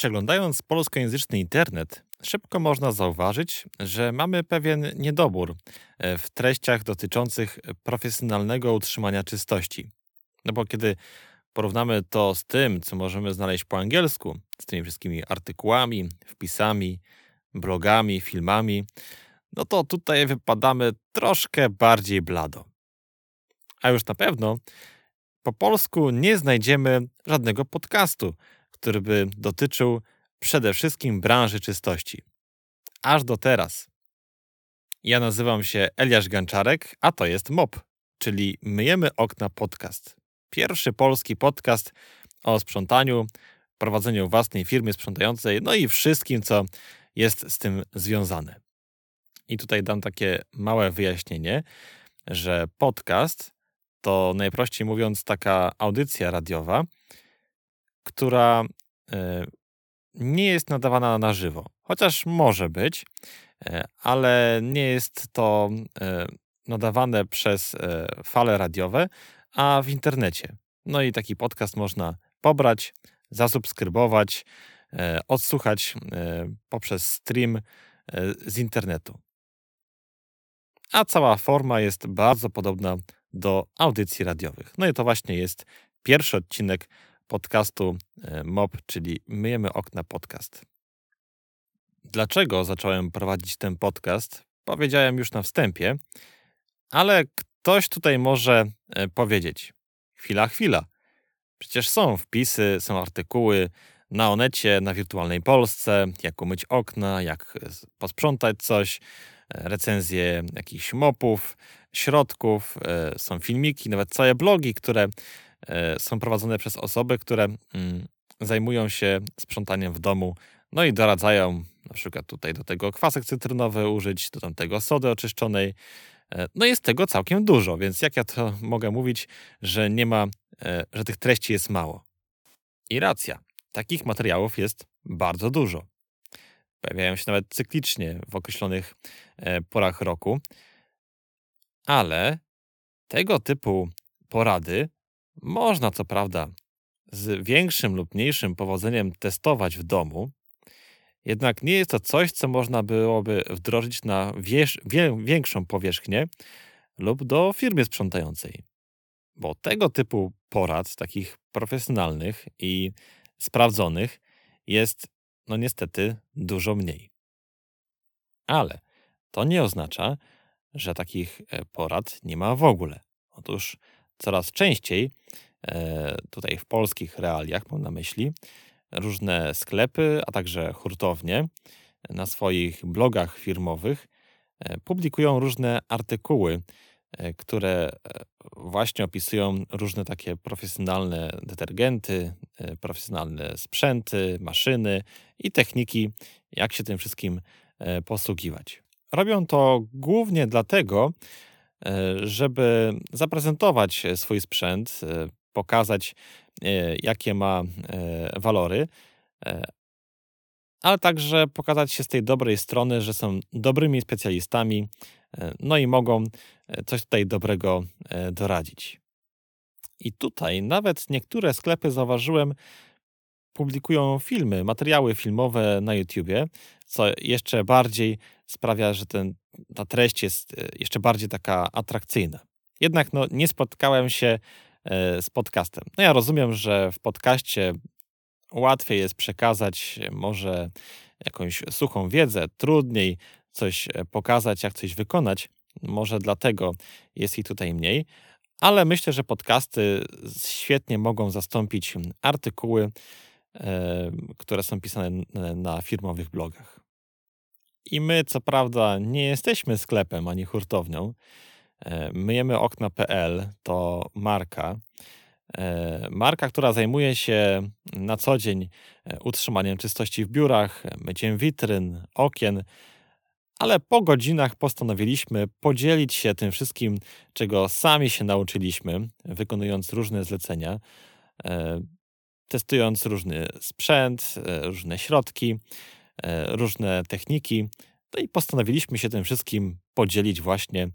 Przeglądając polskojęzyczny internet, szybko można zauważyć, że mamy pewien niedobór w treściach dotyczących profesjonalnego utrzymania czystości. No bo kiedy porównamy to z tym, co możemy znaleźć po angielsku, z tymi wszystkimi artykułami, wpisami, blogami, filmami, no to tutaj wypadamy troszkę bardziej blado. A już na pewno po polsku nie znajdziemy żadnego podcastu, który by dotyczył przede wszystkim branży czystości. Aż do teraz. Ja nazywam się Eliasz Ganczarek, a to jest MOP, czyli Myjemy Okna Podcast. Pierwszy polski podcast o sprzątaniu, prowadzeniu własnej firmy sprzątającej, no i wszystkim, co jest z tym związane. I tutaj dam takie małe wyjaśnienie, że podcast to najprościej mówiąc taka audycja radiowa, która nie jest nadawana na żywo. Chociaż może być, ale nie jest to nadawane przez fale radiowe, a w internecie. No i taki podcast można pobrać, zasubskrybować, odsłuchać poprzez stream z internetu. A cała forma jest bardzo podobna do audycji radiowych. No i to właśnie jest pierwszy odcinek podcastu MOP, czyli Myjemy Okna Podcast. Dlaczego zacząłem prowadzić ten podcast? Powiedziałem już na wstępie, ale ktoś tutaj może powiedzieć: chwila, przecież są wpisy, są artykuły na Onecie, na Wirtualnej Polsce, jak umyć okna, jak posprzątać coś, recenzje jakichś mopów, środków, są filmiki, nawet całe blogi, które są prowadzone przez osoby, które zajmują się sprzątaniem w domu, no i doradzają, na przykład tutaj do tego kwasek cytrynowy użyć, do tamtego sody oczyszczonej. No jest tego całkiem dużo, więc jak ja to mogę mówić, że nie ma, że tych treści jest mało. I racja, takich materiałów jest bardzo dużo. Pojawiają się nawet cyklicznie w określonych porach roku, ale tego typu porady można co prawda z większym lub mniejszym powodzeniem testować w domu, jednak nie jest to coś, co można byłoby wdrożyć na większą powierzchnię lub do firmy sprzątającej. Bo tego typu porad, takich profesjonalnych i sprawdzonych, jest no niestety dużo mniej. Ale to nie oznacza, że takich porad nie ma w ogóle. Otóż coraz częściej tutaj w polskich realiach, mam na myśli, różne sklepy, a także hurtownie na swoich blogach firmowych publikują różne artykuły, które właśnie opisują różne takie profesjonalne detergenty, profesjonalne sprzęty, maszyny i techniki, jak się tym wszystkim posługiwać. Robią to głównie dlatego, żeby zaprezentować swój sprzęt, pokazać, jakie ma walory, ale także pokazać się z tej dobrej strony, że są dobrymi specjalistami, no i mogą coś tutaj dobrego doradzić. I tutaj nawet niektóre sklepy, zauważyłem, publikują filmy, materiały filmowe na YouTubie, co jeszcze bardziej sprawia, że ta treść jest jeszcze bardziej taka atrakcyjna. Jednak nie spotkałem się z podcastem. No ja rozumiem, że w podcaście łatwiej jest przekazać może jakąś suchą wiedzę, trudniej coś pokazać, jak coś wykonać. Może dlatego jest ich tutaj mniej, ale myślę, że podcasty świetnie mogą zastąpić artykuły, które są pisane na firmowych blogach. I my, co prawda, nie jesteśmy sklepem ani hurtownią. myjemyokna.pl to marka, która zajmuje się na co dzień utrzymaniem czystości w biurach, myciem witryn, okien, ale po godzinach postanowiliśmy podzielić się tym wszystkim, czego sami się nauczyliśmy, wykonując różne zlecenia, testując różny sprzęt, różne środki, różne techniki. No i postanowiliśmy się tym wszystkim podzielić właśnie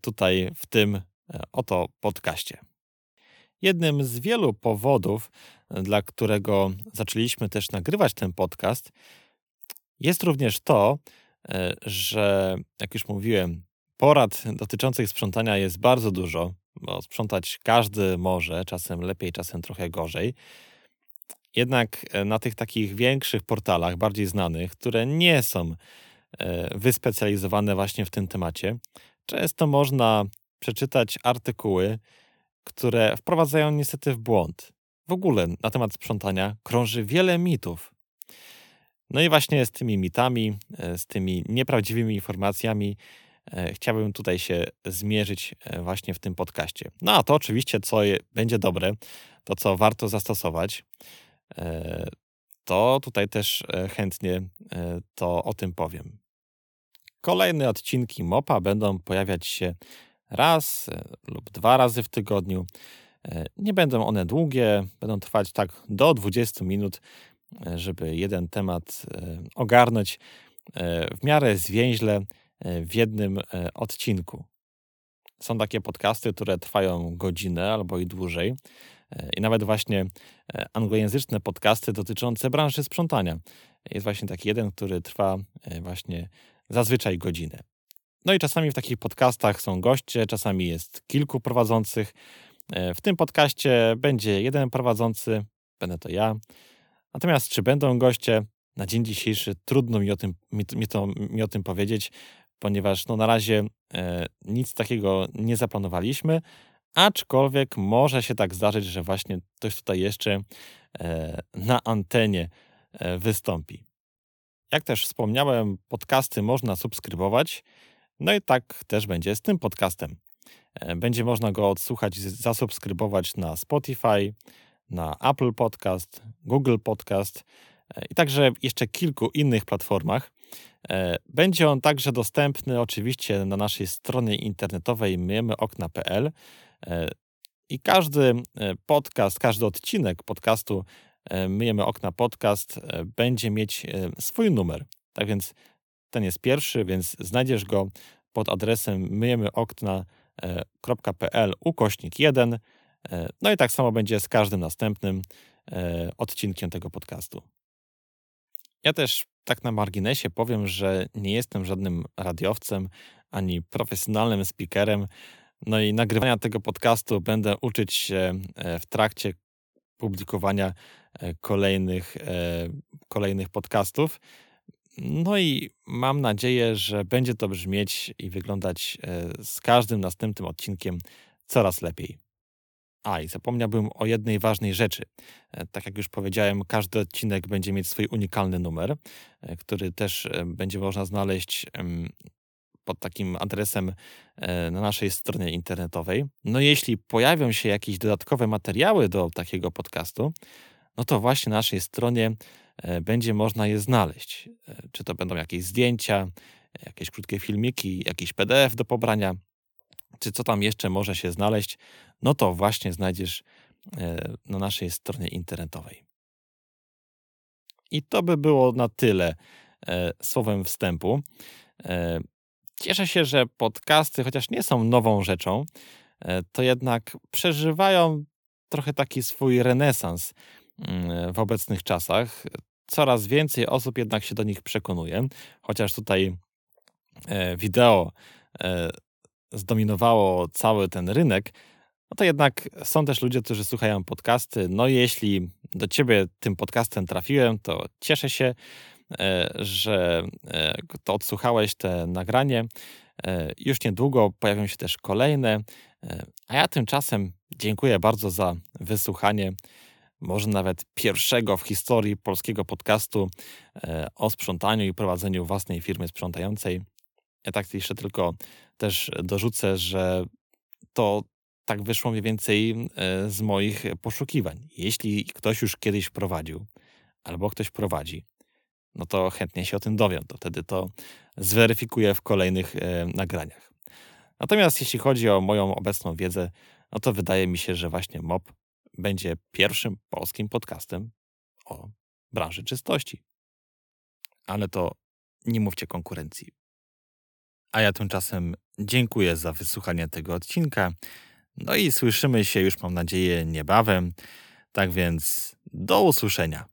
tutaj w tym oto podcaście. Jednym z wielu powodów, dla którego zaczęliśmy też nagrywać ten podcast, jest również to, że jak już mówiłem, porad dotyczących sprzątania jest bardzo dużo, bo sprzątać każdy może, czasem lepiej, czasem trochę gorzej. Jednak na tych takich większych portalach, bardziej znanych, które nie są wyspecjalizowane właśnie w tym temacie, często można przeczytać artykuły, które wprowadzają niestety w błąd. W ogóle na temat sprzątania krąży wiele mitów. No i właśnie z tymi mitami, z tymi nieprawdziwymi informacjami chciałbym tutaj się zmierzyć właśnie w tym podcaście. No a to oczywiście, co będzie dobre, to co warto zastosować, to tutaj też chętnie to o tym powiem. Kolejne odcinki MOPA będą pojawiać się raz lub dwa razy w tygodniu. Nie będą one długie, będą trwać tak do 20 minut, żeby jeden temat ogarnąć w miarę zwięźle w jednym odcinku. Są takie podcasty, które trwają godzinę albo i dłużej i nawet właśnie anglojęzyczne podcasty dotyczące branży sprzątania. Jest właśnie taki jeden, który trwa właśnie zazwyczaj godzinę. No i czasami w takich podcastach są goście, czasami jest kilku prowadzących. W tym podcaście będzie jeden prowadzący, będę to ja. Natomiast czy będą goście? Na dzień dzisiejszy trudno mi o tym powiedzieć, ponieważ no na razie nic takiego nie zaplanowaliśmy, aczkolwiek może się tak zdarzyć, że właśnie ktoś tutaj jeszcze na antenie wystąpi. Jak też wspomniałem, podcasty można subskrybować, no i tak też będzie z tym podcastem. Będzie można go odsłuchać, zasubskrybować na Spotify, na Apple Podcast, Google Podcast i także jeszcze kilku innych platformach. Będzie on także dostępny oczywiście na naszej stronie internetowej myjemyokna.pl i każdy podcast, każdy odcinek podcastu Myjemy Okna Podcast będzie mieć swój numer. Tak więc ten jest pierwszy, więc znajdziesz go pod adresem myjemyokna.pl /1. No i tak samo będzie z każdym następnym odcinkiem tego podcastu. Ja też tak na marginesie powiem, że nie jestem żadnym radiowcem ani profesjonalnym speakerem. No i nagrywania tego podcastu będę uczyć się w trakcie publikowania kolejnych podcastów. No i mam nadzieję, że będzie to brzmieć i wyglądać z każdym następnym odcinkiem coraz lepiej. I zapomniałbym o jednej ważnej rzeczy. Tak jak już powiedziałem, każdy odcinek będzie mieć swój unikalny numer, który też będzie można znaleźć pod takim adresem na naszej stronie internetowej. No jeśli pojawią się jakieś dodatkowe materiały do takiego podcastu, no to właśnie na naszej stronie będzie można je znaleźć. Czy to będą jakieś zdjęcia, jakieś krótkie filmiki, jakiś PDF do pobrania, czy co tam jeszcze może się znaleźć, no to właśnie znajdziesz na naszej stronie internetowej. I to by było na tyle słowem wstępu. Cieszę się, że podcasty, chociaż nie są nową rzeczą, to jednak przeżywają trochę taki swój renesans w obecnych czasach. Coraz więcej osób jednak się do nich przekonuje, chociaż tutaj wideo zdominowało cały ten rynek, no to jednak są też ludzie, którzy słuchają podcasty. No jeśli do Ciebie tym podcastem trafiłem, to cieszę się, że to odsłuchałeś te nagranie. Już niedługo pojawią się też kolejne, a ja tymczasem dziękuję bardzo za wysłuchanie, może nawet pierwszego w historii polskiego podcastu o sprzątaniu i prowadzeniu własnej firmy sprzątającej. Ja tak jeszcze tylko też dorzucę, że to tak wyszło mniej więcej z moich poszukiwań. Jeśli ktoś już kiedyś prowadził, albo ktoś prowadzi, no to chętnie się o tym dowiem. To wtedy to zweryfikuję w kolejnych nagraniach. Natomiast jeśli chodzi o moją obecną wiedzę, no to wydaje mi się, że właśnie MOP będzie pierwszym polskim podcastem o branży czystości. Ale to nie mówcie konkurencji. A ja tymczasem dziękuję za wysłuchanie tego odcinka. No i słyszymy się już, mam nadzieję, niebawem. Tak więc Do usłyszenia.